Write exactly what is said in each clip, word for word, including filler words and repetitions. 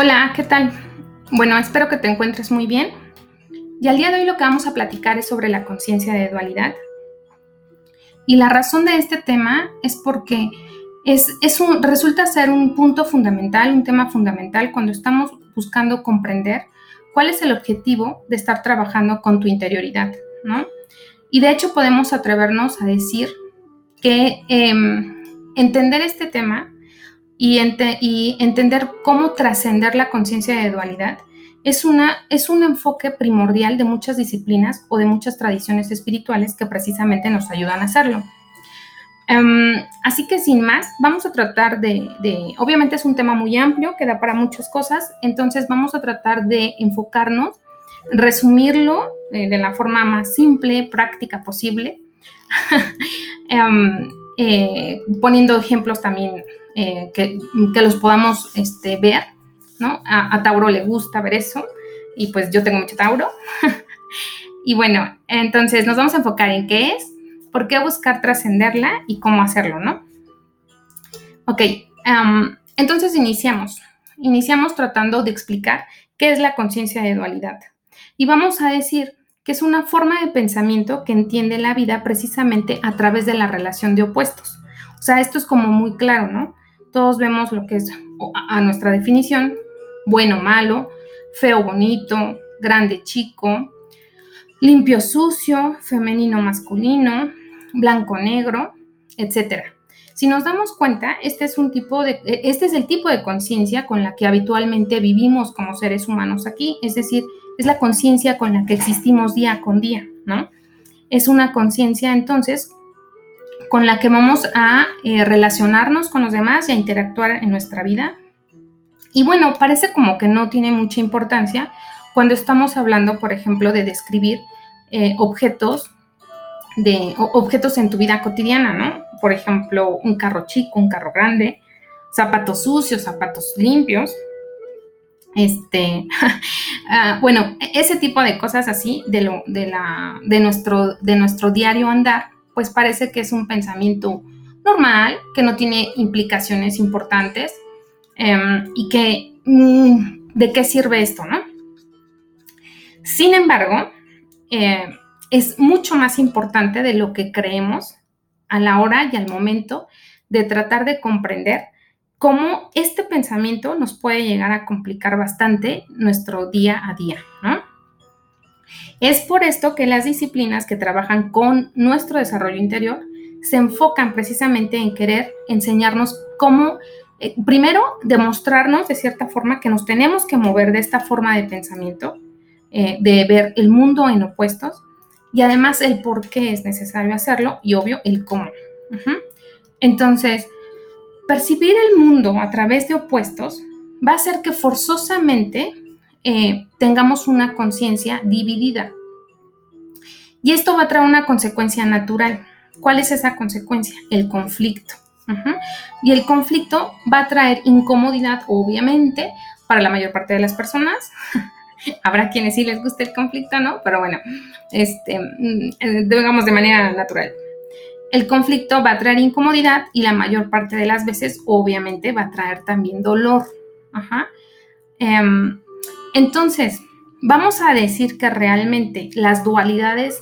Hola, ¿qué tal? Bueno, espero que te encuentres muy bien. Y al día de hoy lo que vamos a platicar es sobre la conciencia de dualidad. Y la razón de este tema es porque es, es un, resulta ser un punto fundamental, un tema fundamental cuando estamos buscando comprender cuál es el objetivo de estar trabajando con tu interioridad, ¿no? Y de hecho podemos atrevernos a decir que eh, entender este tema y, ente, y entender cómo trascender la conciencia de dualidad es, una, es un enfoque primordial de muchas disciplinas o de muchas tradiciones espirituales que precisamente nos ayudan a hacerlo. Um, así que sin más, vamos a tratar de, de... Obviamente es un tema muy amplio que da para muchas cosas, entonces vamos a tratar de enfocarnos, resumirlo eh, de la forma más simple, práctica posible, um, eh, poniendo ejemplos también eh, que, que los podamos este, ver, ¿no? A, a Tauro le gusta ver eso y pues yo tengo mucho Tauro. Y bueno, entonces nos vamos a enfocar en qué es, por qué buscar trascenderla y cómo hacerlo, ¿no? Ok, um, entonces iniciamos. Iniciamos tratando de explicar qué es la conciencia de dualidad. Y vamos a decir que es una forma de pensamiento que entiende la vida precisamente a través de la relación de opuestos. O sea, esto es como muy claro, ¿no? Todos vemos lo que es, a nuestra definición, bueno, malo, feo, bonito, grande, chico, limpio, sucio, femenino, masculino, blanco, negro, etcétera. Si nos damos cuenta, este es un tipo de, este es el tipo de conciencia con la que habitualmente vivimos como seres humanos aquí, es decir, es la conciencia con la que existimos día con día, ¿no? Es una conciencia, entonces, con la que vamos a eh, relacionarnos con los demás y a interactuar en nuestra vida. Y bueno, parece como que no tiene mucha importancia cuando estamos hablando, por ejemplo, de describir eh, objetos, de objetos en tu vida cotidiana, ¿no? Por ejemplo, un carro chico, un carro grande, zapatos sucios, zapatos limpios, este, uh, bueno, ese tipo de cosas así de lo, de la, de nuestro, de nuestro diario andar, pues parece que es un pensamiento normal, que no tiene implicaciones importantes eh, y que, mm, ¿de qué sirve esto, no? Sin embargo, eh, es mucho más importante de lo que creemos a la hora y al momento de tratar de comprender cómo este pensamiento nos puede llegar a complicar bastante nuestro día a día, ¿no? Es por esto que las disciplinas que trabajan con nuestro desarrollo interior se enfocan precisamente en querer enseñarnos cómo, eh, primero, demostrarnos de cierta forma que nos tenemos que mover de esta forma de pensamiento, eh, de ver el mundo en opuestos, y además el por qué es necesario hacerlo y, obvio, el cómo. Uh-huh. Entonces, percibir el mundo a través de opuestos va a hacer que forzosamente eh, tengamos una conciencia dividida. Y esto va a traer una consecuencia natural. ¿Cuál es esa consecuencia? El conflicto. Uh-huh. Y el conflicto va a traer incomodidad, obviamente, para la mayor parte de las personas. Habrá quienes sí les guste el conflicto, ¿no? Pero bueno, este, digamos de manera natural. El conflicto va a traer incomodidad y la mayor parte de las veces, obviamente, va a traer también dolor. Ajá. Eh, entonces, vamos a decir que realmente las dualidades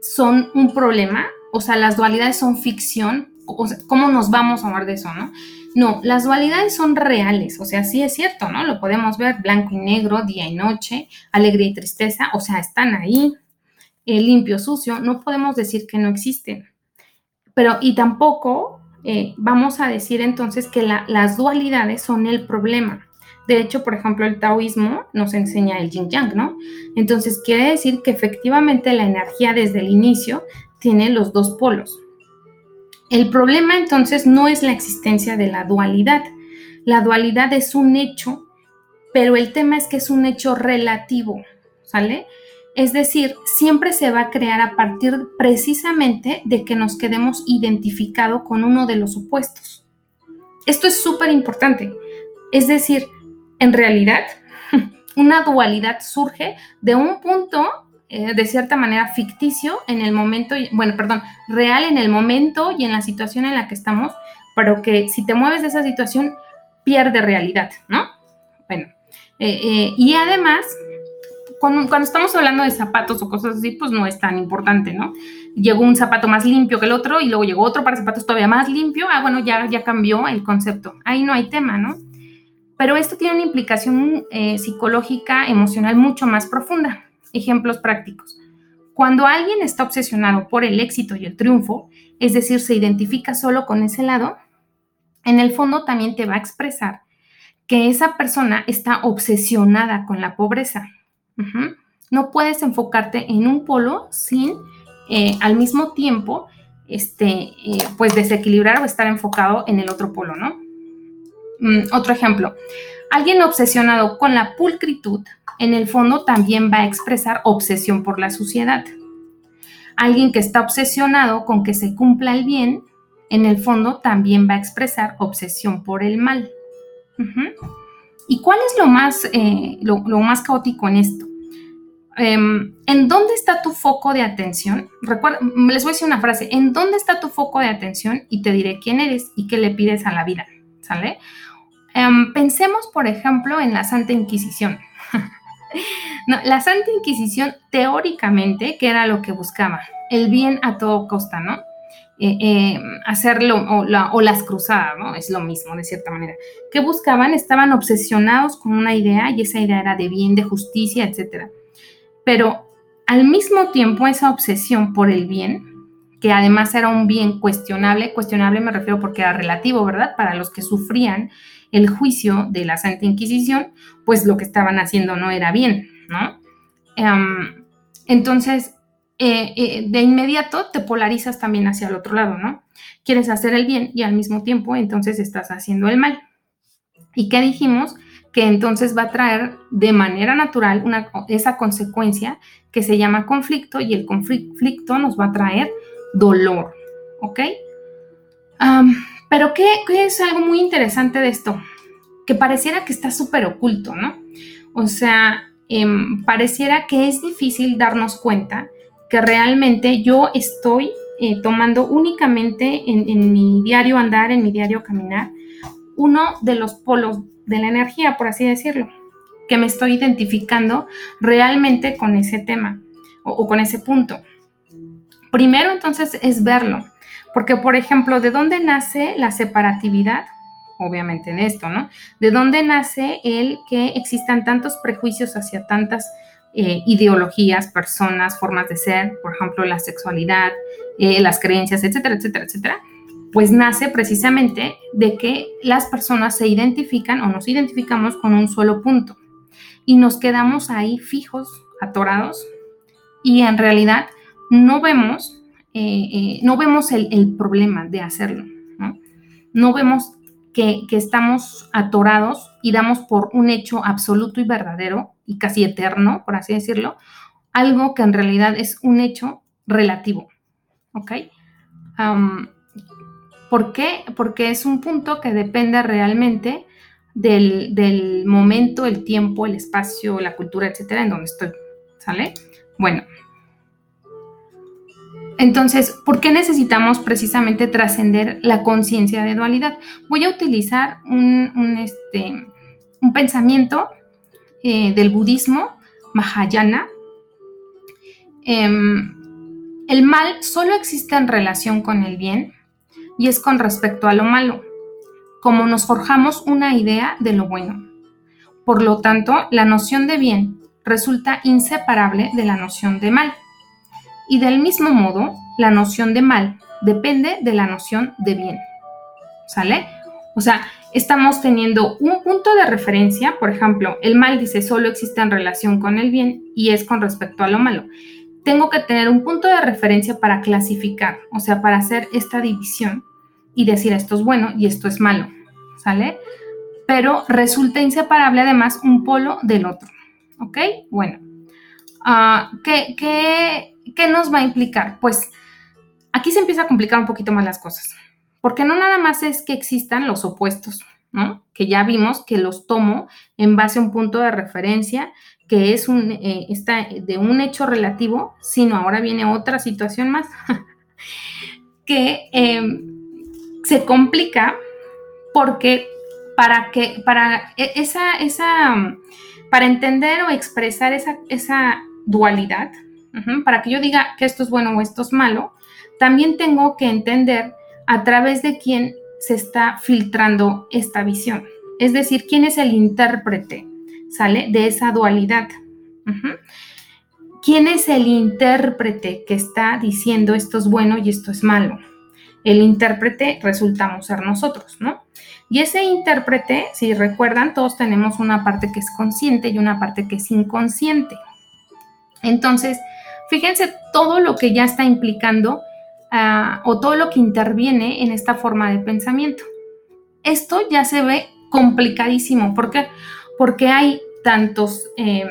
son un problema, o sea, las dualidades son ficción, o sea, ¿cómo nos vamos a hablar de eso, no? No, las dualidades son reales, o sea, sí es cierto, ¿no? Lo podemos ver, blanco y negro, día y noche, alegría y tristeza, o sea, están ahí, eh, limpio, sucio, no podemos decir que no existen. Pero, y tampoco eh, vamos a decir entonces que la, las dualidades son el problema. De hecho, por ejemplo, el taoísmo nos enseña el yin yang, ¿no? Entonces, quiere decir que efectivamente la energía desde el inicio tiene los dos polos. El problema entonces no es la existencia de la dualidad. La dualidad es un hecho, pero el tema es que es un hecho relativo, ¿sale? Es decir, siempre se va a crear a partir precisamente de que nos quedemos identificados con uno de los opuestos. Esto es súper importante. Es decir, en realidad, una dualidad surge de un punto, eh, de cierta manera, ficticio en el momento, bueno, perdón, real en el momento y en la situación en la que estamos, pero que si te mueves de esa situación, pierde realidad, ¿no? Bueno, Eh, eh, y además, cuando, cuando estamos hablando de zapatos o cosas así, pues no es tan importante, ¿no? Llegó un zapato más limpio que el otro y luego llegó otro par de zapatos todavía más limpio. Ah, bueno, ya, ya cambió el concepto. Ahí no hay tema, ¿no? Pero esto tiene una implicación eh, psicológica, emocional mucho más profunda. Ejemplos prácticos. Cuando alguien está obsesionado por el éxito y el triunfo, es decir, se identifica solo con ese lado, en el fondo también te va a expresar que esa persona está obsesionada con la pobreza. Uh-huh. No puedes enfocarte en un polo sin, eh, al mismo tiempo, este, eh, pues desequilibrar o estar enfocado en el otro polo, ¿no? Mm, otro ejemplo. Alguien obsesionado con la pulcritud, en el fondo también va a expresar obsesión por la suciedad. Alguien que está obsesionado con que se cumpla el bien, en el fondo también va a expresar obsesión por el mal. Uh-huh. ¿Y cuál es lo más, eh, lo, lo más caótico en esto? Eh, ¿En dónde está tu foco de atención? Recuerda, les voy a decir una frase. ¿En dónde está tu foco de atención? Y te diré quién eres y qué le pides a la vida, ¿sale? Eh, pensemos, por ejemplo, en la Santa Inquisición. No, la Santa Inquisición teóricamente, ¿qué era lo que buscaba? El bien a todo costa, ¿no? Eh, eh, hacerlo o, la, o las cruzadas, ¿no? Es lo mismo, de cierta manera. ¿Qué buscaban? Estaban obsesionados con una idea y esa idea era de bien, de justicia, etcétera. Pero al mismo tiempo esa obsesión por el bien, que además era un bien cuestionable, cuestionable me refiero porque era relativo, ¿verdad? Para los que sufrían el juicio de la Santa Inquisición, pues lo que estaban haciendo no era bien, ¿no? Um, entonces, eh, eh, de inmediato te polarizas también hacia el otro lado, ¿no? Quieres hacer el bien y al mismo tiempo entonces estás haciendo el mal. ¿Y qué dijimos? Que entonces va a traer de manera natural una, esa consecuencia que se llama conflicto y el conflicto nos va a traer dolor, ¿ok? Um, pero ¿qué, qué es algo muy interesante de esto? Que pareciera que está súper oculto, ¿no? O sea, eh, pareciera que es difícil darnos cuenta que realmente yo estoy eh, tomando únicamente en, en mi diario andar, en mi diario caminar, uno de los polos de la energía, por así decirlo, que me estoy identificando realmente con ese tema o, o con ese punto. Primero, entonces, es verlo, porque, por ejemplo, ¿de dónde nace la separatividad? Obviamente en esto, ¿no? ¿De dónde nace el que existan tantos prejuicios hacia tantas eh, ideologías, personas, formas de ser, por ejemplo, la sexualidad, eh, las creencias, etcétera, etcétera, etcétera? Pues nace precisamente de que las personas se identifican o nos identificamos con un solo punto y nos quedamos ahí fijos, atorados, y en realidad no vemos, eh, eh, no vemos el, el problema de hacerlo, ¿no? No vemos que, que estamos atorados y damos por un hecho absoluto y verdadero y casi eterno, por así decirlo, algo que en realidad es un hecho relativo, ¿ok? Um, ¿Por qué? Porque es un punto que depende realmente del, del momento, el tiempo, el espacio, la cultura, etcétera, en donde estoy, ¿sale? Bueno. Entonces, ¿por qué necesitamos precisamente trascender la conciencia de dualidad? Voy a utilizar un, un, este, un pensamiento eh, del budismo Mahayana. Eh, el mal solo existe en relación con el bien y es con respecto a lo malo, como nos forjamos una idea de lo bueno. Por lo tanto, la noción de bien resulta inseparable de la noción de mal. Y del mismo modo, la noción de mal depende de la noción de bien, ¿sale? O sea, estamos teniendo un punto de referencia, por ejemplo, el mal dice solo existe en relación con el bien y es con respecto a lo malo. Tengo que tener un punto de referencia para clasificar, o sea, para hacer esta división y decir esto es bueno y esto es malo, ¿sale? Pero resulta inseparable además un polo del otro, ¿ok? Bueno, uh, ¿qué, qué ¿Qué nos va a implicar? Pues aquí se empieza a complicar un poquito más las cosas, porque no nada más es que existan los opuestos, ¿no? Que ya vimos que los tomo en base a un punto de referencia que es un, eh, está de un hecho relativo, sino ahora viene otra situación más que eh, se complica porque para que, para esa, esa, para entender o expresar esa, esa dualidad, para que yo diga que esto es bueno o esto es malo, también tengo que entender a través de quién se está filtrando esta visión. Es decir, quién es el intérprete, ¿sale? De esa dualidad. ¿Quién es el intérprete que está diciendo esto es bueno y esto es malo? El intérprete resultamos ser nosotros, ¿no? Y ese intérprete, si recuerdan, todos tenemos una parte que es consciente y una parte que es inconsciente. Entonces, fíjense todo lo que ya está implicando uh, o todo lo que interviene en esta forma de pensamiento. Esto ya se ve complicadísimo. ¿Por qué? Porque hay tantos, eh,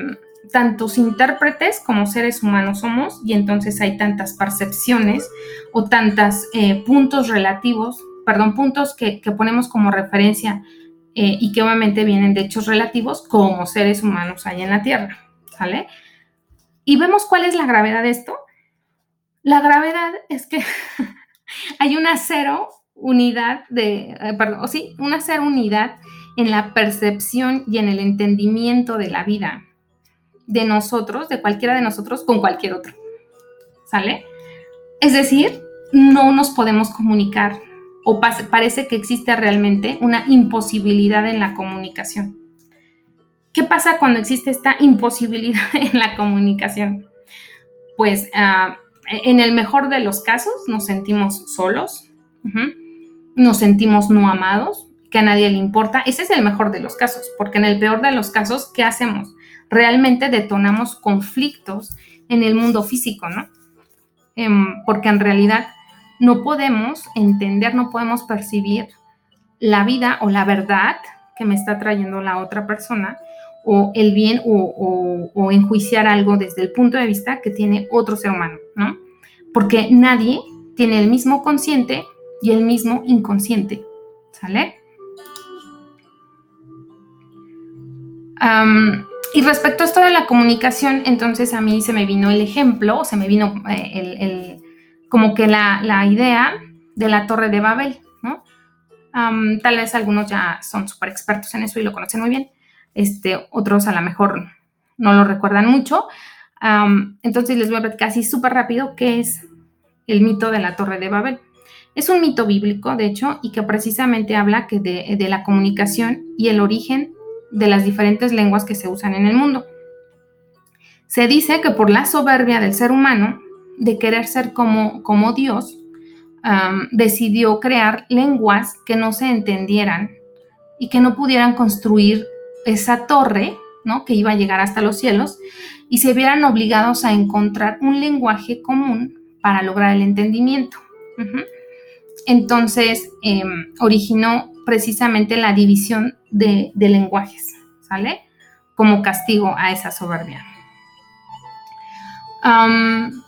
tantos intérpretes como seres humanos somos, y entonces hay tantas percepciones o tantos eh, puntos relativos, perdón, puntos que, que ponemos como referencia eh, y que obviamente vienen de hechos relativos como seres humanos hay en la Tierra, ¿sale? Y vemos cuál es la gravedad de esto. La gravedad es que hay una cero unidad de, eh, perdón, o sí, una cero unidad en la percepción y en el entendimiento de la vida de nosotros, de cualquiera de nosotros con cualquier otro, ¿sale? Es decir, no nos podemos comunicar o pase, parece que existe realmente una imposibilidad en la comunicación. ¿Qué pasa cuando existe esta imposibilidad en la comunicación? Pues uh, en el mejor de los casos nos sentimos solos, uh-huh, nos sentimos no amados, que a nadie le importa. Ese es el mejor de los casos, porque en el peor de los casos, ¿qué hacemos? Realmente detonamos conflictos en el mundo físico, ¿no? Eh, porque en realidad no podemos entender, no podemos percibir la vida o la verdad que me está trayendo la otra persona, o el bien, o, o, o enjuiciar algo desde el punto de vista que tiene otro ser humano, ¿no? Porque nadie tiene el mismo consciente y el mismo inconsciente, ¿sale? Um, y respecto a esto de la comunicación, entonces a mí se me vino el ejemplo, se me vino eh, el, el, como que la, la idea de la Torre de Babel, ¿no? Um, tal vez algunos ya son súper expertos en eso y lo conocen muy bien, este, otros a lo mejor no lo recuerdan mucho. Um, entonces les voy a platicar así súper rápido qué es el mito de la Torre de Babel. Es un mito bíblico, de hecho, y que precisamente habla que de, de la comunicación y el origen de las diferentes lenguas que se usan en el mundo. Se dice que por la soberbia del ser humano, de querer ser como, como Dios, Um, decidió crear lenguas que no se entendieran y que no pudieran construir esa torre, ¿no? Que iba a llegar hasta los cielos, y se vieran obligados a encontrar un lenguaje común para lograr el entendimiento. Uh-huh. Entonces, eh, originó precisamente la división de, de lenguajes, ¿sale? Como castigo a esa soberbia. Um,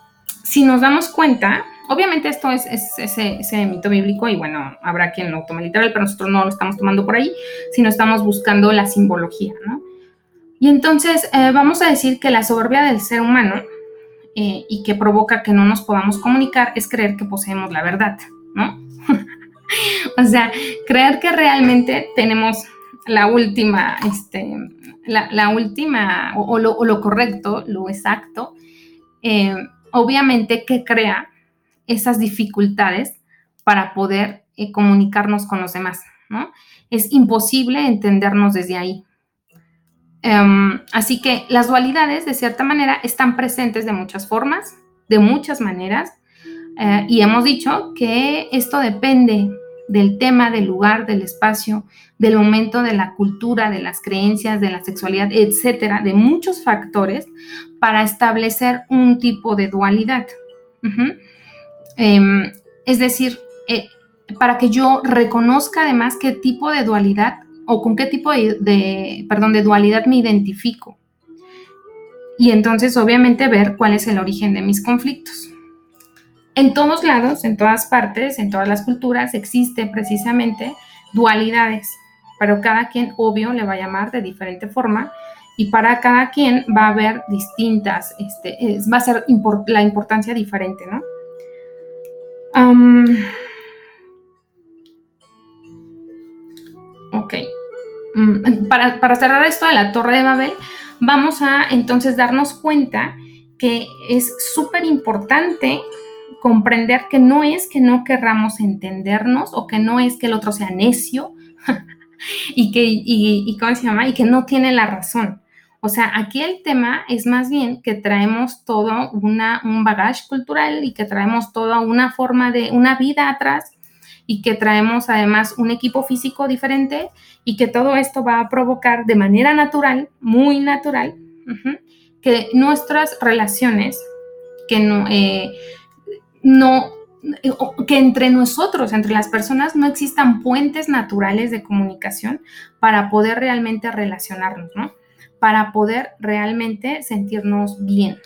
si nos damos cuenta, obviamente esto es ese es, es, es mito bíblico y, bueno, habrá quien lo tome literal, pero nosotros no lo estamos tomando por ahí, sino estamos buscando la simbología, ¿no? Y entonces eh, vamos a decir que la soberbia del ser humano eh, y que provoca que no nos podamos comunicar es creer que poseemos la verdad, ¿no? O sea, creer que realmente tenemos la última, este, la, la última o, o, lo, o lo correcto, lo exacto, eh, obviamente que crea esas dificultades para poder eh, comunicarnos con los demás, ¿no? Es imposible entendernos desde ahí. Um, así que las dualidades, de cierta manera, están presentes de muchas formas, de muchas maneras, eh, y hemos dicho que esto depende del tema, del lugar, del espacio, del momento, de la cultura, de las creencias, de la sexualidad, etcétera, de muchos factores para establecer un tipo de dualidad. Uh-huh. Eh, es decir, eh, para que yo reconozca además qué tipo de dualidad o con qué tipo de, de, perdón, de dualidad me identifico. Y entonces, obviamente, ver cuál es el origen de mis conflictos. En todos lados, en todas partes, en todas las culturas, existen precisamente dualidades, pero cada quien, obvio, le va a llamar de diferente forma, y para cada quien va a haber distintas, este, es, va a ser import, la importancia diferente, ¿no? Um, ok, para, para cerrar esto de la Torre de Babel, vamos a entonces darnos cuenta que es súper importante comprender que no es que no querramos entendernos o que no es que el otro sea necio y que y, y, ¿cómo se llama? Y que no tiene la razón. O sea, aquí el tema es más bien que traemos todo una, un bagaje cultural y que traemos toda una forma de una vida atrás y que traemos además un equipo físico diferente y que todo esto va a provocar de manera natural, muy natural, uh-huh, que nuestras relaciones, que no, eh, no, que entre nosotros, entre las personas, no existan puentes naturales de comunicación para poder realmente relacionarnos, ¿no? Para poder realmente sentirnos bien.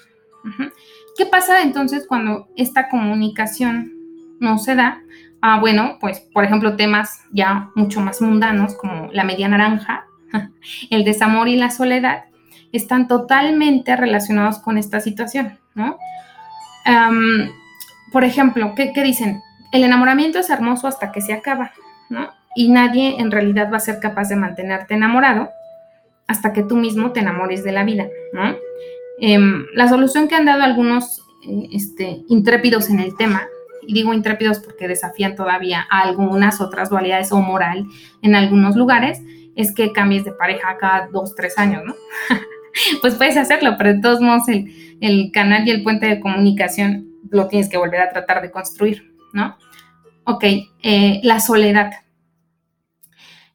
¿Qué pasa entonces cuando esta comunicación no se da? Ah, bueno, pues, por ejemplo, temas ya mucho más mundanos como la media naranja, el desamor y la soledad, están totalmente relacionados con esta situación, ¿no? Um, por ejemplo, ¿qué, qué dicen? El enamoramiento es hermoso hasta que se acaba, ¿no? Y nadie en realidad va a ser capaz de mantenerte enamorado hasta que tú mismo te enamores de la vida, ¿no? Eh, la solución que han dado algunos eh, este, intrépidos en el tema, y digo intrépidos porque desafían todavía a algunas otras dualidades o moral en algunos lugares, es que cambies de pareja cada dos, tres años, ¿no? Pues puedes hacerlo, pero de todos modos el, el canal y el puente de comunicación lo tienes que volver a tratar de construir, ¿no? Ok, eh, la soledad.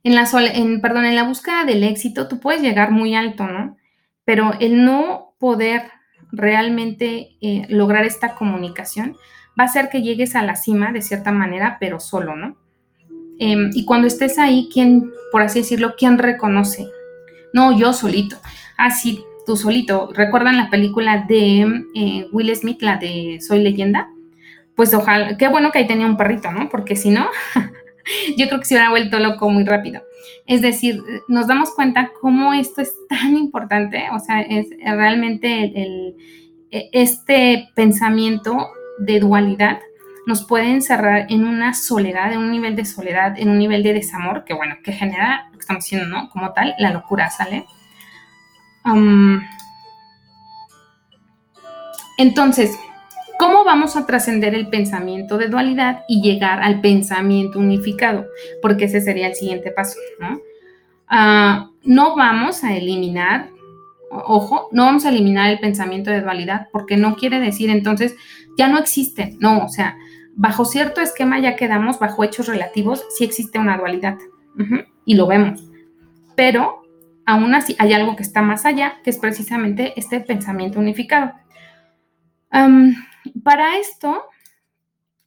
En la, sol- en, perdón, en la búsqueda del éxito tú puedes llegar muy alto, ¿no? Pero el no poder realmente eh, lograr esta comunicación va a hacer que llegues a la cima de cierta manera, pero solo, ¿no? Eh, y cuando estés ahí, ¿quién, por así decirlo, quién reconoce? No, yo solito. Ah, sí, tú solito. ¿Recuerdan la película de eh, Will Smith, la de Soy Leyenda? Pues ojalá, qué bueno que ahí tenía un perrito, ¿no? Porque si no... yo creo que se hubiera vuelto loco muy rápido. Es decir, nos damos cuenta cómo esto es tan importante, o sea, es realmente el, el, este pensamiento de dualidad nos puede encerrar en una soledad, en un nivel de soledad, en un nivel de desamor, que bueno, que genera, lo que estamos diciendo, ¿no? Como tal, la locura sale. Um, entonces... ¿Cómo vamos a trascender el pensamiento de dualidad y llegar al pensamiento unificado? Porque ese sería el siguiente paso, ¿no? Uh, no vamos a eliminar, ojo, no vamos a eliminar el pensamiento de dualidad porque no quiere decir entonces ya no existe. No, o sea, bajo cierto esquema ya quedamos, bajo hechos relativos, sí existe una dualidad, uh-huh, y lo vemos. Pero aún así hay algo que está más allá, que es precisamente este pensamiento unificado. Um, Para esto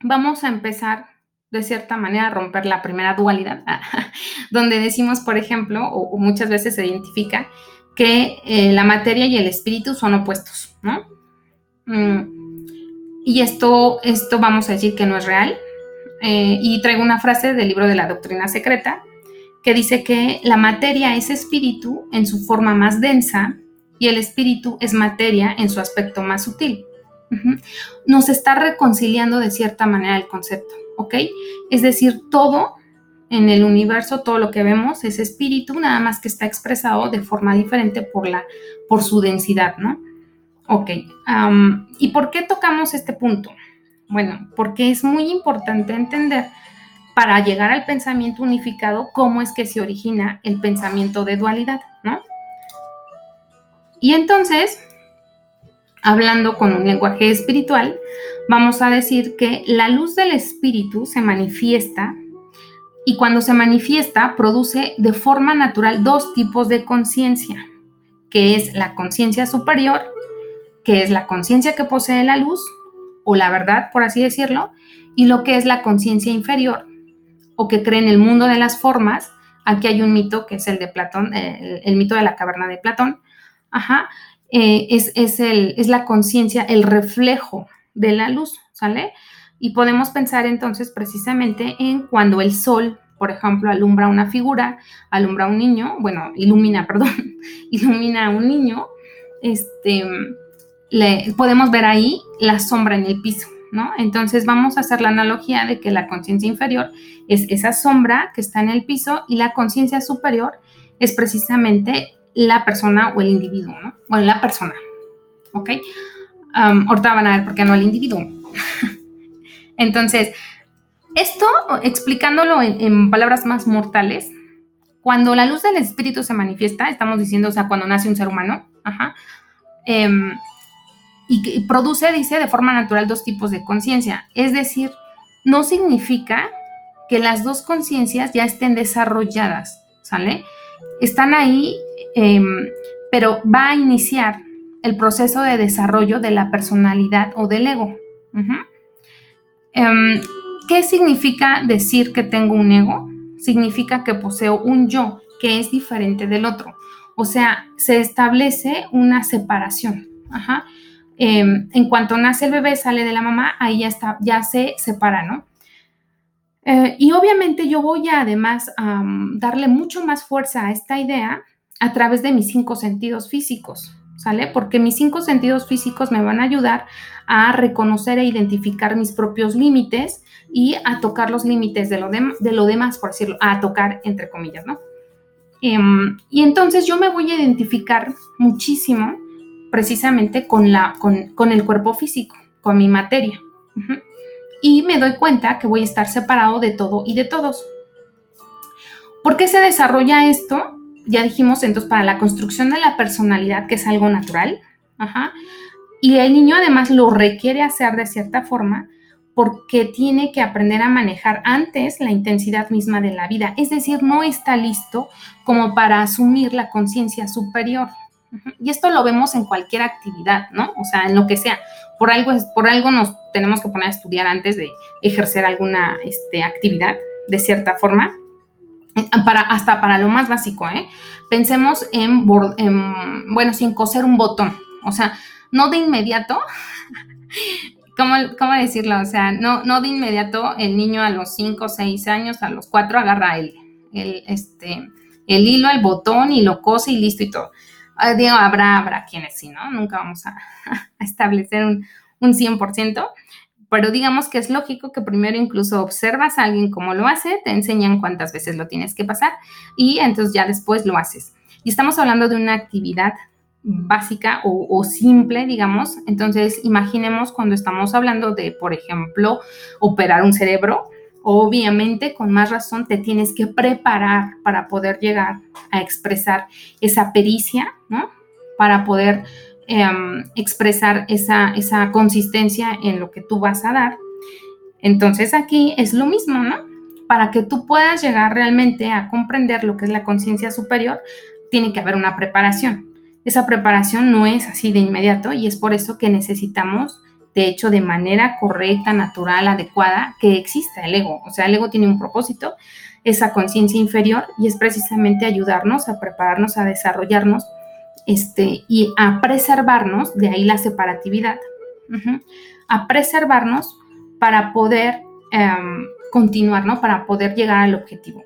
vamos a empezar de cierta manera a romper la primera dualidad, donde decimos, por ejemplo, o, o muchas veces se identifica que eh, la materia y el espíritu son opuestos, ¿no? Mm, y esto, esto vamos a decir que no es real. Eh, y traigo una frase del libro de la Doctrina Secreta que dice que la materia es espíritu en su forma más densa y el espíritu es materia en su aspecto más sutil. Uh-huh. Nos está reconciliando de cierta manera el concepto, ¿ok? Es decir, todo en el universo, todo lo que vemos es espíritu, nada más que está expresado de forma diferente por, la, por su densidad, ¿no? Ok, um, ¿y por qué tocamos este punto? Bueno, porque es muy importante entender para llegar al pensamiento unificado cómo es que se origina el pensamiento de dualidad, ¿no? Y entonces... hablando con un lenguaje espiritual, vamos a decir que la luz del espíritu se manifiesta y cuando se manifiesta produce de forma natural dos tipos de conciencia, que es la conciencia superior, que es la conciencia que posee la luz o la verdad, por así decirlo, y lo que es la conciencia inferior o que cree en el mundo de las formas. Aquí hay un mito que es el de Platón, el, el mito de la caverna de Platón, ajá. Eh, es, es, el, es la conciencia, el reflejo de la luz, ¿sale? Y podemos pensar entonces precisamente en cuando el sol, por ejemplo, alumbra una figura, alumbra un niño, bueno, ilumina, perdón, ilumina a un niño, este, le, podemos ver ahí la sombra en el piso, ¿no? Entonces vamos a hacer la analogía de que la conciencia inferior es esa sombra que está en el piso y la conciencia superior es precisamente la persona o el individuo, ¿no? Bueno, la persona, ¿ok? Um, ahorita van a ver por qué no el individuo. Entonces, esto, explicándolo en, en palabras más mortales, cuando la luz del espíritu se manifiesta, estamos diciendo, o sea, cuando nace un ser humano, ajá, eh, y produce, dice, de forma natural dos tipos de conciencia. Es decir, no significa que las dos conciencias ya estén desarrolladas, ¿sale? Están ahí, eh, pero va a iniciar el proceso de desarrollo de la personalidad o del ego. Uh-huh. eh, ¿Qué significa decir que tengo un ego? Significa que poseo un yo que es diferente del otro. O sea, se establece una separación. Ajá. Eh, en cuanto nace el bebé, sale de la mamá, ahí ya está, ya se separa, ¿no? Eh, y obviamente yo voy a además um, darle mucho más fuerza a esta idea a través de mis cinco sentidos físicos, ¿sale? Porque mis cinco sentidos físicos me van a ayudar a reconocer e identificar mis propios límites y a tocar los límites de lo, de, de lo demás, por decirlo, a tocar entre comillas, ¿no? Eh, y entonces yo me voy a identificar muchísimo precisamente con, la, con, con el cuerpo físico, con mi materia. Uh-huh. Y me doy cuenta que voy a estar separado de todo y de todos. ¿Por qué se desarrolla esto? Ya dijimos, entonces, para la construcción de la personalidad, que es algo natural. Ajá. Y el niño además lo requiere hacer de cierta forma porque tiene que aprender a manejar antes la intensidad misma de la vida. Es decir, no está listo como para asumir la conciencia superior. Y esto lo vemos en cualquier actividad, ¿no? O sea, en lo que sea. Por algo, por algo nos tenemos que poner a estudiar antes de ejercer alguna este, actividad, de cierta forma, para, hasta para lo más básico, ¿eh? Pensemos en, en, bueno, sin coser un botón. O sea, no de inmediato, ¿cómo, cómo decirlo? O sea, no, no de inmediato el niño a los cinco, seis años, a los cuatro agarra el, el, este, el hilo, el botón y lo cose y listo y todo. Digo, habrá, habrá quienes sí, ¿no? Nunca vamos a, a establecer un, un cien por ciento, pero digamos que es lógico que primero incluso observas a alguien cómo lo hace, te enseñan cuántas veces lo tienes que pasar y entonces ya después lo haces. Y estamos hablando de una actividad básica o, o simple, digamos. Entonces, imaginemos cuando estamos hablando de, por ejemplo, operar un cerebro. Obviamente, con más razón, te tienes que preparar para poder llegar a expresar esa pericia, ¿no? Para poder eh, expresar esa, esa consistencia en lo que tú vas a dar. Entonces, aquí es lo mismo, ¿no? Para que tú puedas llegar realmente a comprender lo que es la conciencia superior, tiene que haber una preparación. Esa preparación no es así de inmediato y es por eso que necesitamos, de hecho, de manera correcta, natural, adecuada, que exista el ego. O sea, el ego tiene un propósito, esa conciencia inferior, y es precisamente ayudarnos a prepararnos, a desarrollarnos este, y a preservarnos, de ahí la separatividad, uh-huh, a preservarnos para poder eh, continuar, ¿no? Para poder llegar al objetivo.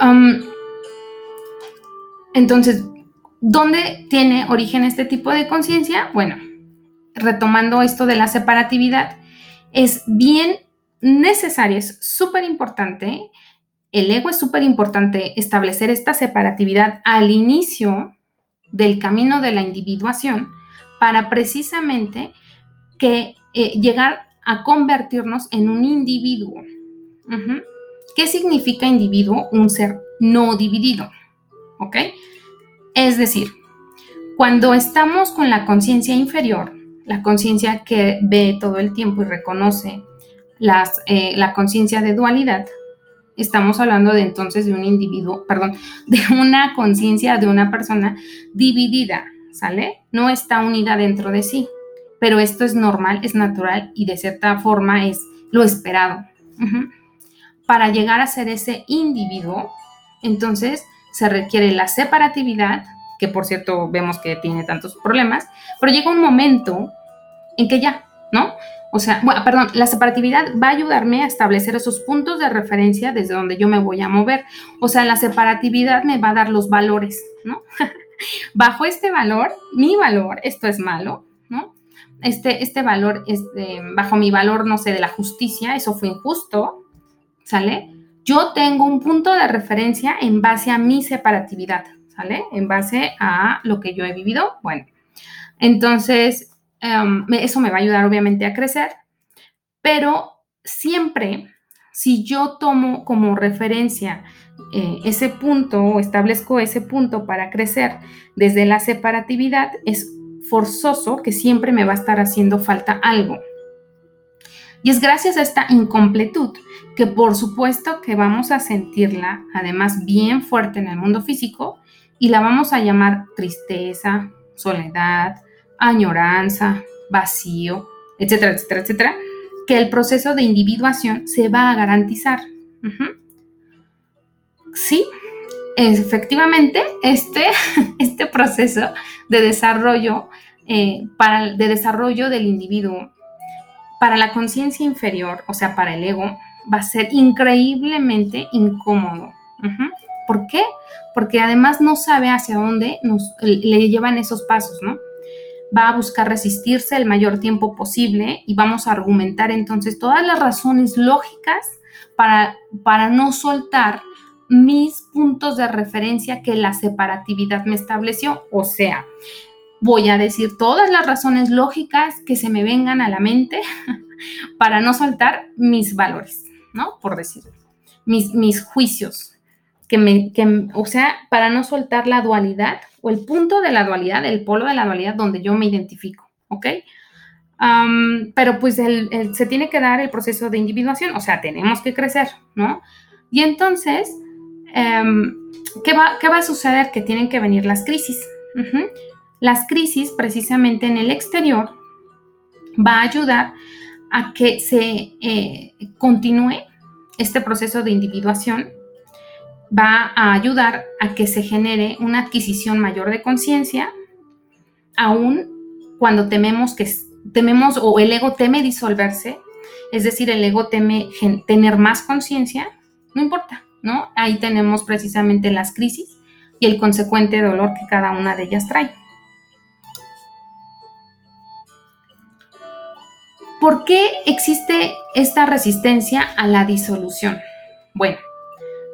Um, entonces, ¿dónde tiene origen este tipo de conciencia? Bueno, retomando esto de la separatividad, es bien necesario, es súper importante, el ego es súper importante establecer esta separatividad al inicio del camino de la individuación para precisamente que, eh, llegar a convertirnos en un individuo. Uh-huh. ¿Qué significa individuo? Un ser no dividido, ¿ok? Es decir, cuando estamos con la conciencia inferior, la conciencia que ve todo el tiempo y reconoce las, eh, la conciencia de dualidad, estamos hablando de entonces de un individuo, perdón, de una conciencia de una persona dividida, ¿sale? No está unida dentro de sí, pero esto es normal, es natural y de cierta forma es lo esperado. Uh-huh. Para llegar a ser ese individuo, entonces se requiere la separatividad, que por cierto vemos que tiene tantos problemas, pero llega un momento en que ya, ¿no? O sea, bueno, perdón, la separatividad va a ayudarme a establecer esos puntos de referencia desde donde yo me voy a mover. O sea, la separatividad me va a dar los valores, ¿no? Bajo este valor, mi valor, esto es malo, ¿no? Este, este valor, este, bajo mi valor, no sé, de la justicia, eso fue injusto. ¿sale? Yo tengo un punto de referencia en base a mi separatividad, ¿sale? En base a lo que yo he vivido. Bueno, entonces um, eso me va a ayudar obviamente a crecer, pero siempre si yo tomo como referencia eh, ese punto o establezco ese punto para crecer desde la separatividad, es forzoso que siempre me va a estar haciendo falta algo. Y es gracias a esta incompletud que por supuesto que vamos a sentirla, además bien fuerte en el mundo físico, y la vamos a llamar tristeza, soledad, añoranza, vacío, etcétera, etcétera, etcétera, que el proceso de individuación se va a garantizar. Uh-huh. Sí, efectivamente, este, este proceso de desarrollo, eh, para, de desarrollo del individuo, para la conciencia inferior, o sea, para el ego, va a ser increíblemente incómodo. Uh-huh. ¿Por qué? Porque además no sabe hacia dónde nos, le llevan esos pasos, ¿no? Va a buscar resistirse el mayor tiempo posible y vamos a argumentar entonces todas las razones lógicas para, para no soltar mis puntos de referencia que la separatividad me estableció, o sea, voy a decir todas las razones lógicas que se me vengan a la mente para no soltar mis valores, ¿no? Por decirlo, mis, mis juicios, que me, que, o sea, para no soltar la dualidad o el punto de la dualidad, el polo de la dualidad donde yo me identifico, ¿ok? Um, pero pues el, el, se tiene que dar el proceso de individuación, o sea, tenemos que crecer, ¿no? Y entonces, um, ¿qué va, qué va a suceder? Que tienen que venir las crisis. Uh-huh. Las crisis, precisamente en el exterior, va a ayudar a que se eh, continúe este proceso de individuación, va a ayudar a que se genere una adquisición mayor de conciencia, aún cuando tememos que tememos o el ego teme disolverse, es decir, el ego teme gen- tener más conciencia, no importa, ¿no? Ahí tenemos precisamente las crisis y el consecuente dolor que cada una de ellas trae. ¿Por qué existe esta resistencia a la disolución? Bueno,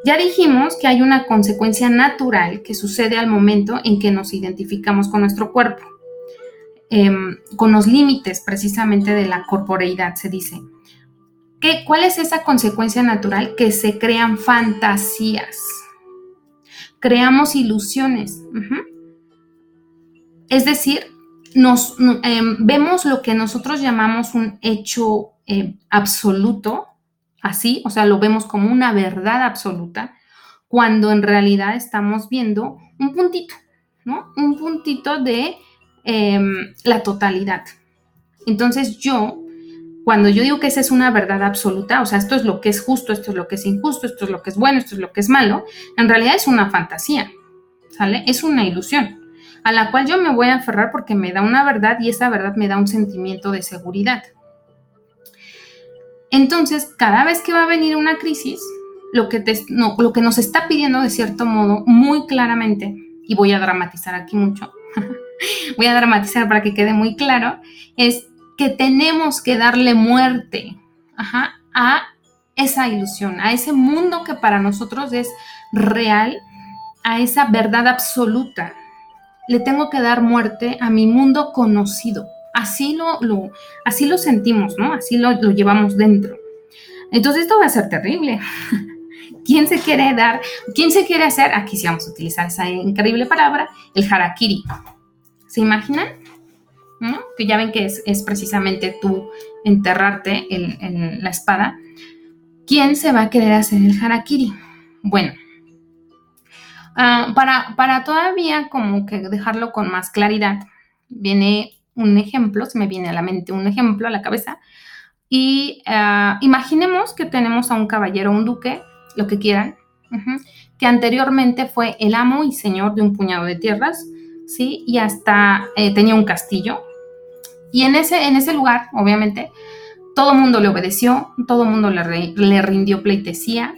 ya dijimos que hay una consecuencia natural que sucede al momento en que nos identificamos con nuestro cuerpo, eh, con los límites precisamente de la corporeidad, se dice. ¿Qué, ¿Cuál es esa consecuencia natural? Que se crean fantasías, creamos ilusiones, uh-huh. Es decir, Nos, eh, vemos lo que nosotros llamamos un hecho eh, absoluto, así, o sea, lo vemos como una verdad absoluta, cuando en realidad estamos viendo un puntito, ¿no? Un puntito de eh, la totalidad. Entonces yo, cuando yo digo que esa es una verdad absoluta, o sea, esto es lo que es justo, esto es lo que es injusto, esto es lo que es bueno, esto es lo que es malo, en realidad es una fantasía, ¿sale? Es una ilusión a la cual yo me voy a aferrar porque me da una verdad y esa verdad me da un sentimiento de seguridad. Entonces, cada vez que va a venir una crisis, lo que, te, no, lo que nos está pidiendo de cierto modo, muy claramente, y voy a dramatizar aquí mucho, voy a dramatizar para que quede muy claro, es que tenemos que darle muerte ajá, a esa ilusión, a ese mundo que para nosotros es real, a esa verdad absoluta. Le tengo que dar muerte a mi mundo conocido. Así lo, lo, así lo sentimos, ¿no? Así lo, lo llevamos dentro. Entonces, esto va a ser terrible. ¿Quién se quiere dar? ¿Quién se quiere hacer? Aquí sí vamos a utilizar esa increíble palabra, el harakiri. ¿Se imaginan? ¿No? Que ya ven que es, es precisamente tú enterrarte en, en la espada. ¿Quién se va a querer hacer el harakiri? Bueno. Uh, para, para todavía como que dejarlo con más claridad, viene un ejemplo, se me viene a la mente un ejemplo a la cabeza, y uh, imaginemos que tenemos a un caballero, un duque, lo que quieran, uh-huh, que anteriormente fue el amo y señor de un puñado de tierras, ¿sí? Y hasta eh, tenía un castillo, y en ese, en ese lugar, obviamente, todo el mundo le obedeció, todo el mundo le, re, le rindió pleitesía.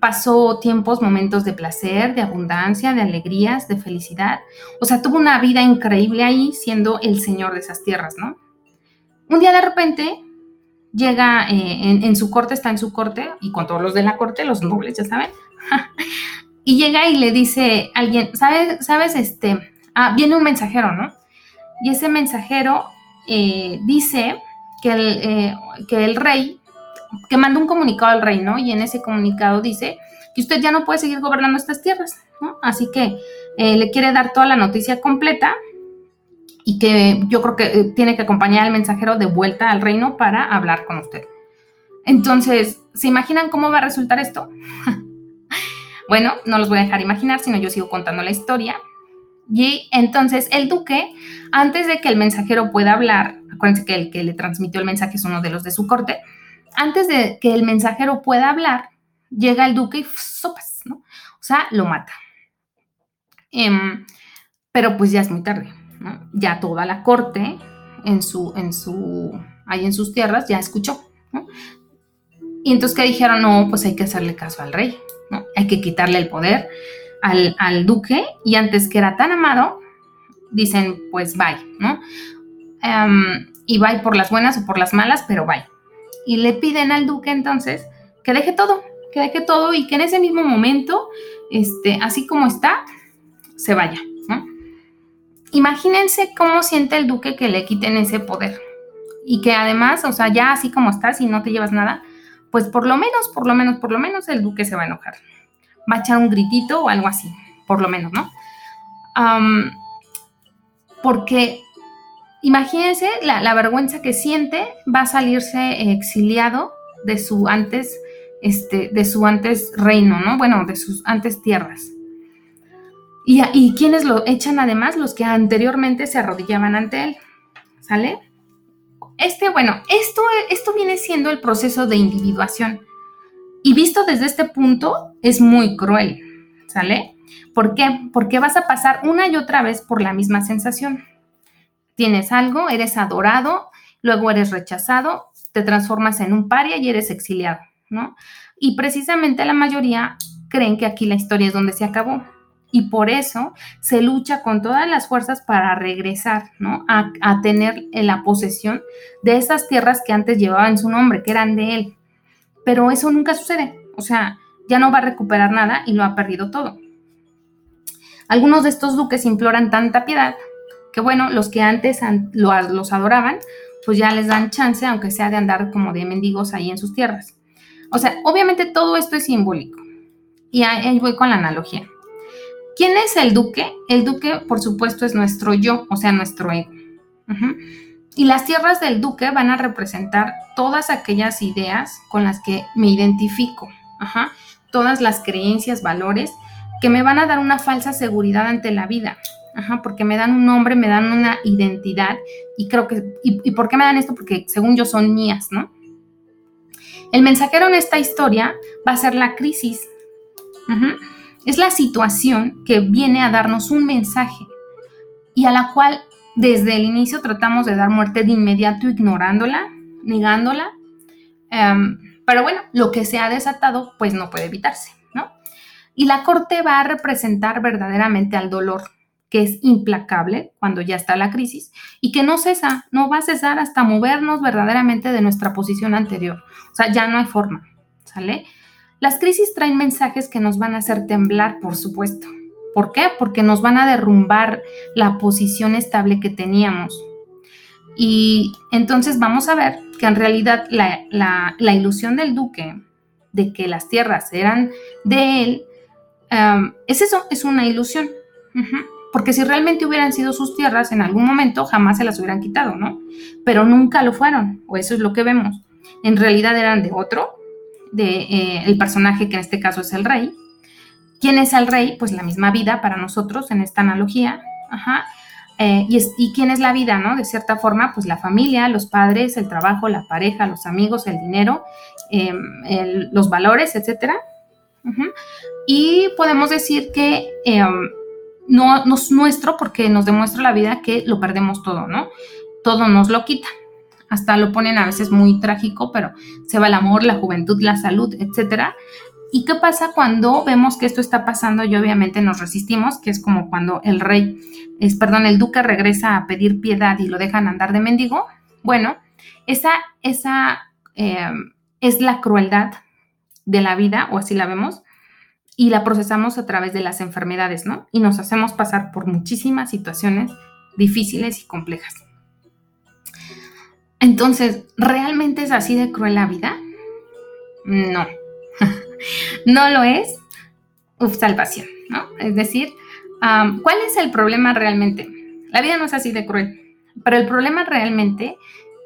Pasó tiempos, momentos de placer, de abundancia, de alegrías, de felicidad. O sea, tuvo una vida increíble ahí siendo el señor de esas tierras, ¿no? Un día de repente llega eh, en, en su corte, está en su corte, y con todos los de la corte, los nobles, ya saben, y llega y le dice a alguien, ¿sabes? ¿Sabes? Este, ah, viene un mensajero, ¿no? Y ese mensajero eh, dice que el, eh, que el rey, que manda un comunicado al rey, ¿no? Y en ese comunicado dice que usted ya no puede seguir gobernando estas tierras, ¿no? Así que eh, le quiere dar toda la noticia completa, y que yo creo que tiene que acompañar al mensajero de vuelta al reino para hablar con usted. Entonces, ¿se imaginan cómo va a resultar esto? Bueno, no los voy a dejar imaginar, sino yo sigo contando la historia. Y entonces el duque, antes de que el mensajero pueda hablar, acuérdense que el que le transmitió el mensaje es uno de los de su corte, antes de que el mensajero pueda hablar, llega el duque y sopas, ¿no? O sea, lo mata. Eh, pero pues ya es muy tarde, ¿no? Ya toda la corte en su, en su, ahí en sus tierras ya escuchó, ¿no? Y entonces que dijeron, no, pues hay que hacerle caso al rey, ¿no? Hay que quitarle el poder al, al duque, y antes que era tan amado, dicen, pues bye, ¿no? Um, y bye por las buenas o por las malas, pero bye. Y le piden al duque entonces que deje todo, que deje todo y que en ese mismo momento, este, así como está, se vaya. Imagínense cómo siente el duque que le quiten ese poder, y que además, o sea, ya así como estás y no te llevas nada, pues por lo menos, por lo menos, por lo menos el duque se va a enojar, va a echar un gritito o algo así, por lo menos, ¿no? Um, porque imagínense la, la vergüenza que siente, va a salirse exiliado de su antes, este, de su antes reino, ¿no? Bueno, de sus antes tierras. Y, y quienes lo echan además, los que anteriormente se arrodillaban ante él, ¿sale? Este, bueno, esto, esto viene siendo el proceso de individuación. Y visto desde este punto, es muy cruel, ¿sale? ¿Por qué? Porque vas a pasar una y otra vez por la misma sensación. Tienes algo, eres adorado, luego eres rechazado, te transformas en un paria y eres exiliado, ¿no? Y precisamente la mayoría creen que aquí la historia es donde se acabó. Y por eso se lucha con todas las fuerzas para regresar, ¿no? A, a tener la posesión de esas tierras que antes llevaban su nombre, que eran de él. Pero eso nunca sucede. O sea, ya no va a recuperar nada y lo ha perdido todo. Algunos de estos duques imploran tanta piedad que, bueno, los que antes los adoraban, pues ya les dan chance, aunque sea de andar como de mendigos ahí en sus tierras. O sea, obviamente todo esto es simbólico. Y ahí voy con la analogía. ¿Quién es el duque? El duque, por supuesto, es nuestro yo, o sea, nuestro ego. Uh-huh. Y las tierras del duque van a representar todas aquellas ideas con las que me identifico, ajá, todas las creencias, valores, que me van a dar una falsa seguridad ante la vida, ajá, porque me dan un nombre, me dan una identidad, y creo que, y, ¿y por qué me dan esto? Porque según yo son mías, ¿no? El mensajero en esta historia va a ser la crisis, ajá. Uh-huh. Es la situación que viene a darnos un mensaje y a la cual desde el inicio tratamos de dar muerte de inmediato, ignorándola, negándola. Um, pero bueno, lo que se ha desatado pues no puede evitarse, ¿no? Y la corte va a representar verdaderamente al dolor, que es implacable cuando ya está la crisis y que no cesa, no va a cesar hasta movernos verdaderamente de nuestra posición anterior. O sea, ya no hay forma, ¿sale? Las crisis traen mensajes que nos van a hacer temblar, por supuesto. ¿Por qué? Porque nos van a derrumbar la posición estable que teníamos. Y entonces vamos a ver que en realidad la, la, la ilusión del duque de que las tierras eran de él, um, es eso, es una ilusión. Uh-huh. Porque si realmente hubieran sido sus tierras, en algún momento jamás se las hubieran quitado, ¿no? Pero nunca lo fueron, o eso es lo que vemos. En realidad eran de otro, de eh, el personaje que en este caso es el rey. ¿Quién es el rey? Pues la misma vida para nosotros en esta analogía. Ajá. Eh, y, es, ¿Y quién es la vida, no? De cierta forma, pues la familia, los padres, el trabajo, la pareja, los amigos, el dinero, eh, el, los valores, etcétera. Uh-huh. Y podemos decir que eh, no, no es nuestro porque nos demuestra la vida que lo perdemos todo, ¿no? Todo nos lo quita. Hasta lo ponen a veces muy trágico, pero se va el amor, la juventud, la salud, etcétera. ¿Y qué pasa cuando vemos que esto está pasando y obviamente nos resistimos? Que es como cuando el rey, es, perdón, el duque regresa a pedir piedad y lo dejan andar de mendigo. Bueno, esa, esa eh, es la crueldad de la vida, o así la vemos, y la procesamos a través de las enfermedades, ¿no? Y nos hacemos pasar por muchísimas situaciones difíciles y complejas. Entonces, ¿realmente es así de cruel la vida? No, no lo es. Uf, salvación, ¿no? Es decir, um, ¿cuál es el problema realmente? La vida no es así de cruel, pero el problema realmente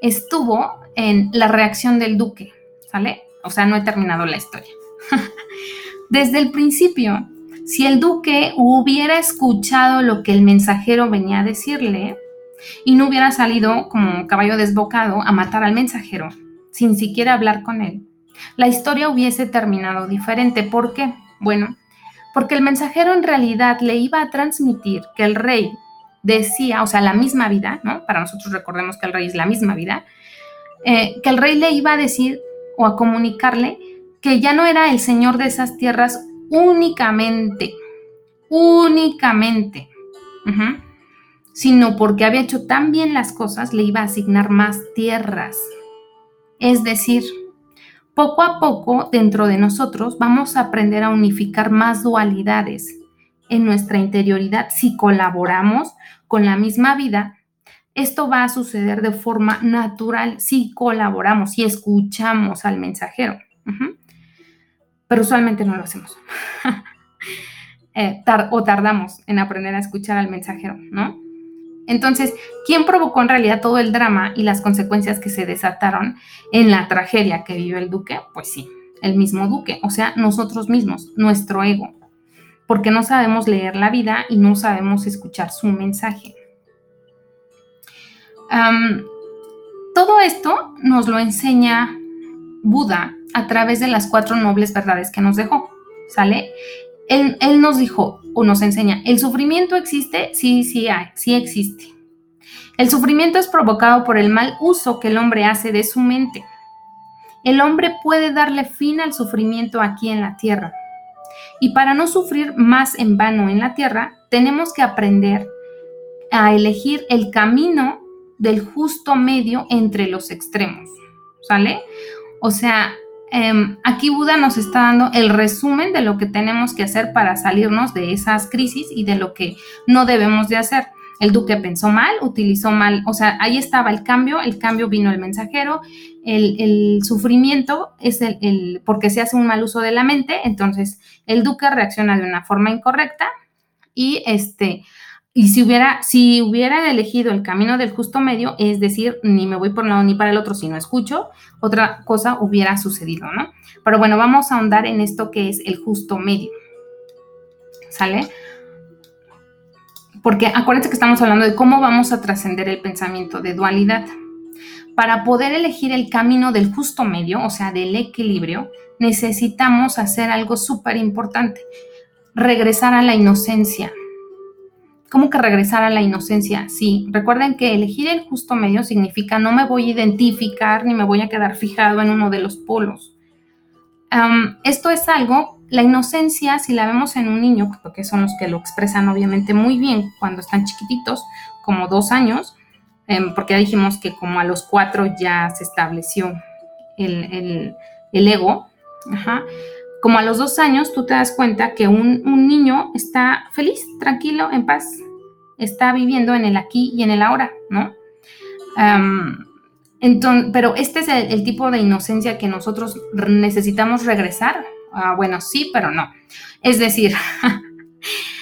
estuvo en la reacción del duque, ¿sale? O sea, no he terminado la historia. Desde el principio, si el duque hubiera escuchado lo que el mensajero venía a decirle y no hubiera salido como un caballo desbocado a matar al mensajero, sin siquiera hablar con él, la historia hubiese terminado diferente. ¿Por qué? Bueno, porque el mensajero en realidad le iba a transmitir que el rey decía, o sea, la misma vida, ¿no? Para nosotros recordemos que el rey es la misma vida, eh, que el rey le iba a decir o a comunicarle que ya no era el señor de esas tierras únicamente, únicamente, uh-huh, sino porque había hecho tan bien las cosas, le iba a asignar más tierras. Es decir, poco a poco, dentro de nosotros, vamos a aprender a unificar más dualidades en nuestra interioridad. Si colaboramos con la misma vida, esto va a suceder de forma natural si colaboramos y escuchamos al mensajero. Uh-huh. Pero usualmente no lo hacemos. eh, tar- o tardamos en aprender a escuchar al mensajero, ¿no? Entonces, ¿quién provocó en realidad todo el drama y las consecuencias que se desataron en la tragedia que vivió el duque? Pues sí, el mismo duque, o sea, nosotros mismos, nuestro ego, porque no sabemos leer la vida y no sabemos escuchar su mensaje. Um, todo esto nos lo enseña Buda a través de las cuatro nobles verdades que nos dejó, ¿sale? Él, él nos dijo o nos enseña, ¿el sufrimiento existe? Sí, sí hay, sí existe. El sufrimiento es provocado por el mal uso que el hombre hace de su mente. El hombre puede darle fin al sufrimiento aquí en la tierra. Y para no sufrir más en vano en la tierra, tenemos que aprender a elegir el camino del justo medio entre los extremos, ¿sale? O sea, Eh, aquí Buda nos está dando el resumen de lo que tenemos que hacer para salirnos de esas crisis y de lo que no debemos de hacer. El duque pensó mal, utilizó mal, o sea, ahí estaba el cambio, el cambio vino el mensajero, el, el sufrimiento es el, el porque se hace un mal uso de la mente, entonces el duque reacciona de una forma incorrecta y este... Y si hubiera, si hubiera elegido el camino del justo medio, es decir, ni me voy por un lado ni para el otro, si no escucho, otra cosa hubiera sucedido, ¿no? Pero bueno, vamos a ahondar en esto que es el justo medio, ¿sale? Porque acuérdense que estamos hablando de cómo vamos a trascender el pensamiento de dualidad. Para poder elegir el camino del justo medio, o sea, del equilibrio, necesitamos hacer algo súper importante, regresar a la inocencia. ¿Cómo que regresar a la inocencia? Sí, recuerden que elegir el justo medio significa no me voy a identificar ni me voy a quedar fijado en uno de los polos. Um, esto es algo, la inocencia, si la vemos en un niño, porque son los que lo expresan obviamente muy bien cuando están chiquititos, como dos años, eh, porque ya dijimos que como a los cuatro ya se estableció el, el, el ego, ajá. Como a los dos años tú te das cuenta que un, un niño está feliz, tranquilo, en paz, está viviendo en el aquí y en el ahora, ¿no? Um, entonces, pero este es el, el tipo de inocencia que nosotros necesitamos regresar. Uh, bueno, sí, pero no. Es decir,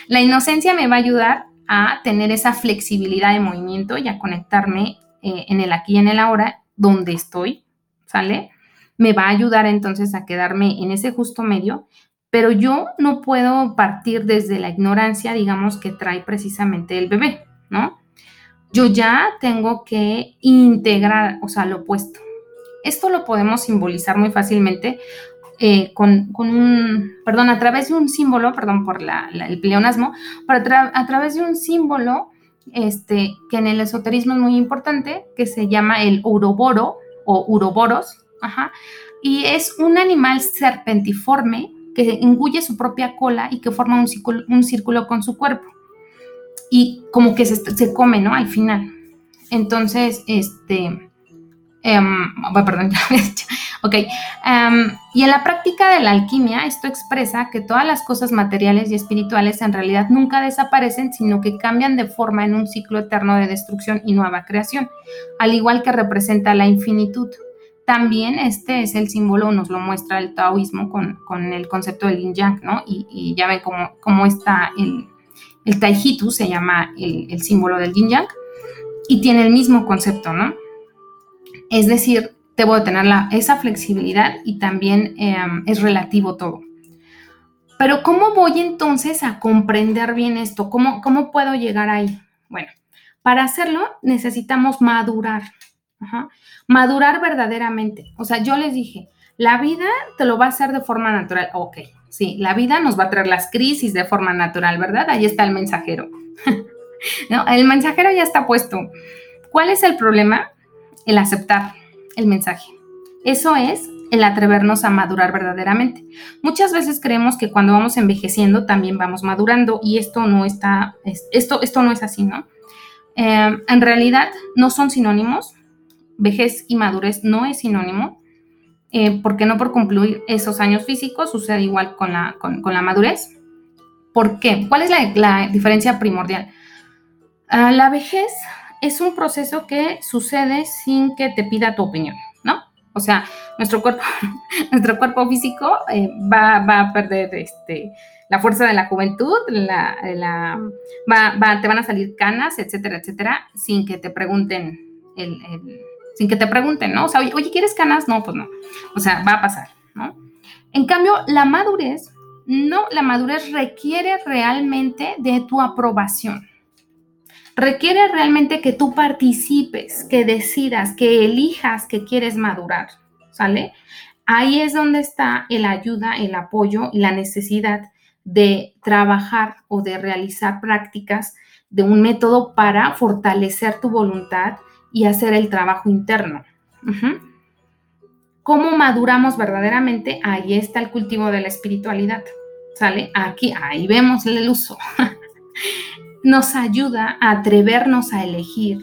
la inocencia me va a ayudar a tener esa flexibilidad de movimiento y a conectarme eh, en el aquí y en el ahora donde estoy, ¿sale? Me va a ayudar entonces a quedarme en ese justo medio, pero yo no puedo partir desde la ignorancia, digamos, que trae precisamente el bebé, ¿no? Yo ya tengo que integrar, o sea, lo opuesto. Esto lo podemos simbolizar muy fácilmente eh, con, con un, perdón, a través de un símbolo, perdón por la, la, el pleonasmo, pero a, tra- a través de un símbolo este, que en el esoterismo es muy importante, que se llama el uroboro o uroboros. Ajá. Y es un animal serpentiforme que engulle su propia cola y que forma un círculo, un círculo con su cuerpo. Y como que se, se come, ¿no? Al final. Entonces, este, Um, bueno, perdón, ya lo he dicho. Ok. Um, y en la práctica de la alquimia, esto expresa que todas las cosas materiales y espirituales en realidad nunca desaparecen, sino que cambian de forma en un ciclo eterno de destrucción y nueva creación, al igual que representa la infinitud. También este es el símbolo, nos lo muestra el taoísmo con, con el concepto del yin yang, ¿no? Y, y ya ven cómo, cómo está el, el taijitu, se llama el, el símbolo del yin yang, y tiene el mismo concepto, ¿no? Es decir, debo de tener la, esa flexibilidad y también eh, es relativo todo. Pero ¿cómo voy entonces a comprender bien esto? ¿Cómo, cómo puedo llegar ahí? Bueno, para hacerlo necesitamos madurar, Ajá. madurar verdaderamente. O sea, yo les dije, la vida te lo va a hacer de forma natural. Ok, sí, la vida nos va a traer las crisis de forma natural, ¿verdad? Ahí está el mensajero. No, el mensajero ya está puesto. ¿Cuál es el problema? El aceptar el mensaje. Eso es el atrevernos a madurar verdaderamente. Muchas veces creemos que cuando vamos envejeciendo también vamos madurando y esto no está, esto, esto no es así, ¿no? Eh, en realidad no son sinónimos. Vejez y madurez no es sinónimo, eh, porque no por concluir esos años físicos sucede igual con la, con, con la madurez. ¿Por qué? ¿Cuál es la, la diferencia primordial? Uh, la vejez es un proceso que sucede sin que te pida tu opinión, ¿no? O sea, nuestro cuerpo, nuestro cuerpo físico eh, va, va a perder este, la fuerza de la juventud, la, la, va, va, te van a salir canas, etcétera, etcétera, sin que te pregunten, el, el, sin que te pregunten, ¿no? O sea, oye, oye, ¿quieres canas? No, pues no. O sea, va a pasar, ¿no? En cambio, la madurez, no, la madurez requiere realmente de tu aprobación. Requiere realmente que tú participes, que decidas, que elijas que quieres madurar, ¿sale? Ahí es donde está el ayuda, el apoyo y la necesidad de trabajar o de realizar prácticas de un método para fortalecer tu voluntad y hacer el trabajo interno. ¿Cómo maduramos verdaderamente? Ahí está el cultivo de la espiritualidad, ¿sale? Aquí, ahí vemos el uso. Nos ayuda a atrevernos a elegir,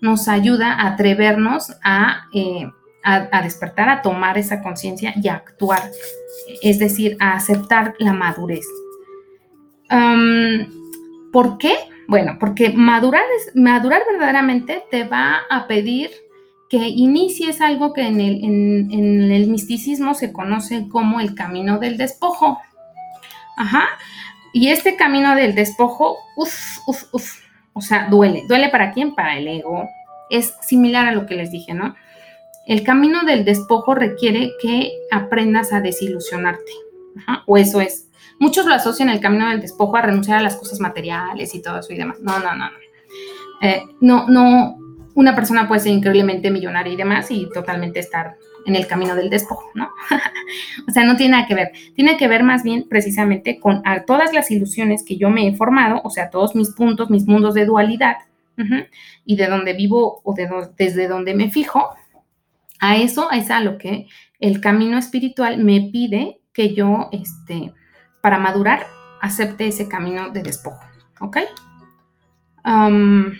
nos ayuda a atrevernos a, eh, a, a despertar, a tomar esa conciencia y a actuar, es decir, a aceptar la madurez. Um, ¿Por qué? Bueno, porque madurar, es, madurar verdaderamente te va a pedir que inicies algo que en el, en, en el misticismo se conoce como el camino del despojo. Ajá. Y este camino del despojo, uff, uff, uff, o sea, duele. ¿Duele para quién? Para el ego. Es similar a lo que les dije, ¿no? El camino del despojo requiere que aprendas a desilusionarte. Ajá, o eso es. Muchos lo asocian el camino del despojo a renunciar a las cosas materiales y todo eso y demás. No, no, no. No, eh, no, no. Una persona puede ser increíblemente millonaria y demás y totalmente estar en el camino del despojo, ¿no? O sea, no tiene nada que ver. Tiene que ver más bien precisamente con a todas las ilusiones que yo me he formado, o sea, todos mis puntos, mis mundos de dualidad, uh-huh, y de donde vivo o de do- desde donde me fijo, a eso es a lo que el camino espiritual me pide que yo, este, para madurar, acepte ese camino de despojo, ¿ok? Um,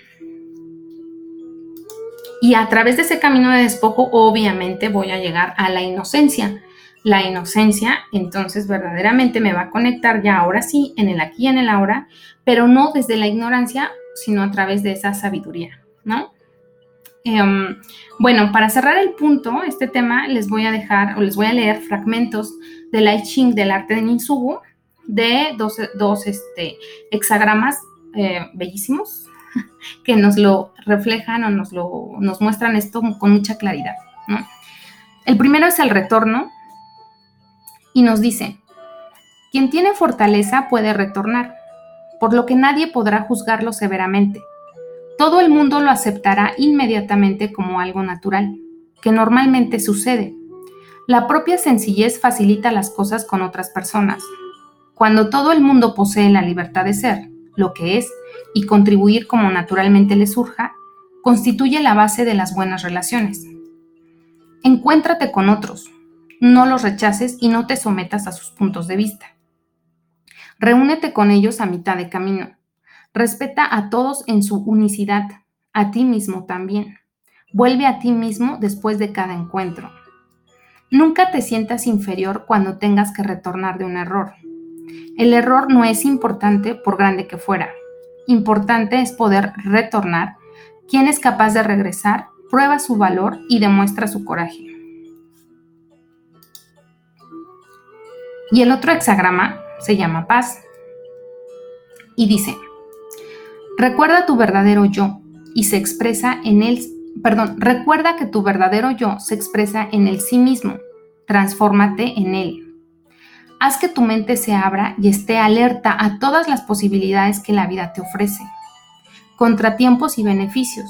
Y a través de ese camino de despojo, obviamente voy a llegar a la inocencia. La inocencia, entonces, verdaderamente me va a conectar ya ahora sí, en el aquí y en el ahora, pero no desde la ignorancia, sino a través de esa sabiduría, ¿no? Eh, bueno, para cerrar el punto, este tema, les voy a dejar o les voy a leer fragmentos del I Ching del arte de Ninshu, de dos, dos este, hexagramas eh, bellísimos, que nos lo reflejan o nos, lo, nos muestran esto con mucha claridad, ¿no? El primero es el retorno y nos dice, quien tiene fortaleza puede retornar, por lo que nadie podrá juzgarlo severamente. Todo el mundo lo aceptará inmediatamente como algo natural, que normalmente sucede. La propia sencillez facilita las cosas con otras personas. Cuando todo el mundo posee la libertad de ser, lo que es, y contribuir como naturalmente le surja, constituye la base de las buenas relaciones. Encuéntrate con otros, no los rechaces y no te sometas a sus puntos de vista. Reúnete con ellos a mitad de camino. Respeta a todos en su unicidad, a ti mismo también. Vuelve a ti mismo después de cada encuentro. Nunca te sientas inferior cuando tengas que retornar de un error. El error no es importante por grande que fuera. Importante es poder retornar. Quien es capaz de regresar, prueba su valor y demuestra su coraje. Y el otro hexagrama se llama paz. Y dice, recuerda tu verdadero yo y se expresa en él, perdón, recuerda que tu verdadero yo se expresa en el sí mismo, transfórmate en él. Haz que tu mente se abra y esté alerta a todas las posibilidades que la vida te ofrece, contratiempos y beneficios.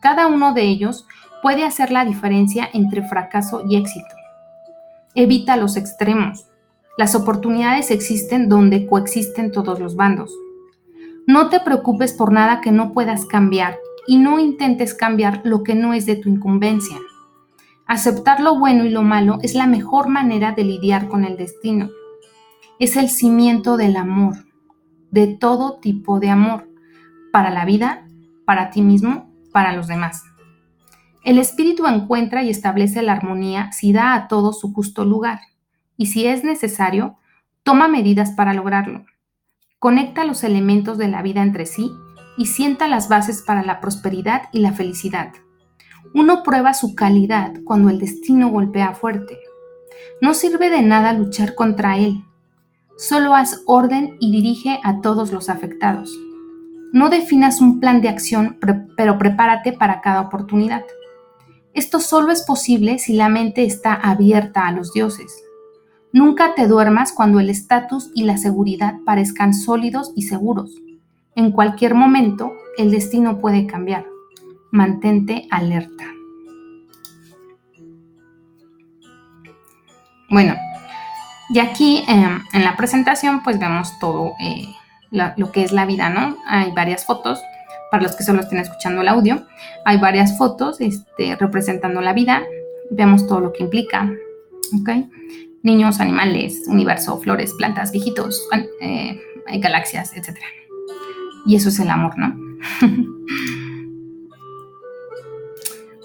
Cada uno de ellos puede hacer la diferencia entre fracaso y éxito. Evita los extremos. Las oportunidades existen donde coexisten todos los bandos. No te preocupes por nada que no puedas cambiar y no intentes cambiar lo que no es de tu incumbencia. Aceptar lo bueno y lo malo es la mejor manera de lidiar con el destino. Es el cimiento del amor, de todo tipo de amor, para la vida, para ti mismo, para los demás. El espíritu encuentra y establece la armonía si da a todo su justo lugar. Y si es necesario, toma medidas para lograrlo. Conecta los elementos de la vida entre sí y sienta las bases para la prosperidad y la felicidad. Uno prueba su calidad cuando el destino golpea fuerte. No sirve de nada luchar contra él. Solo haz orden y dirige a todos los afectados. No definas un plan de acción, pero prepárate para cada oportunidad. Esto solo es posible si la mente está abierta a los dioses. Nunca te duermas cuando el estatus y la seguridad parezcan sólidos y seguros. En cualquier momento, el destino puede cambiar. Mantente alerta. Bueno, y aquí eh, en la presentación pues vemos todo eh, la, lo que es la vida, ¿no? Hay varias fotos, para los que solo estén escuchando el audio, hay varias fotos este, representando la vida. Vemos todo lo que implica, ¿ok? Niños, animales, universo, flores, plantas, viejitos, eh, galaxias, etcétera. Y eso es el amor, ¿no?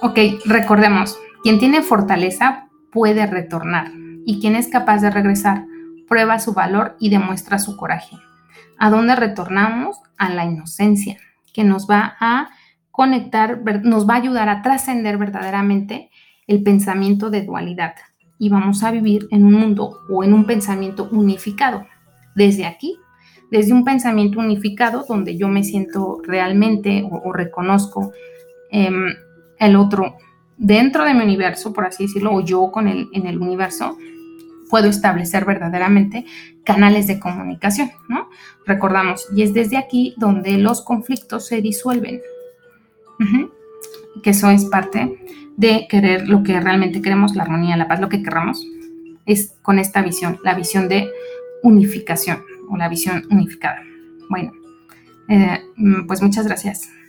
Ok, recordemos, quien tiene fortaleza puede retornar y quien es capaz de regresar prueba su valor y demuestra su coraje. ¿A dónde retornamos? A la inocencia, que nos va a conectar, nos va a ayudar a trascender verdaderamente el pensamiento de dualidad. Y vamos a vivir en un mundo o en un pensamiento unificado. Desde aquí, desde un pensamiento unificado donde yo me siento realmente o, o reconozco eh, el otro dentro de mi universo, por así decirlo, o yo con el, en el universo, puedo establecer verdaderamente canales de comunicación, ¿no? Recordamos, y es desde aquí donde los conflictos se disuelven. Uh-huh. Que eso es parte de querer lo que realmente queremos, la armonía, la paz, lo que queramos, es con esta visión, la visión de unificación o la visión unificada. Bueno, eh, pues muchas gracias.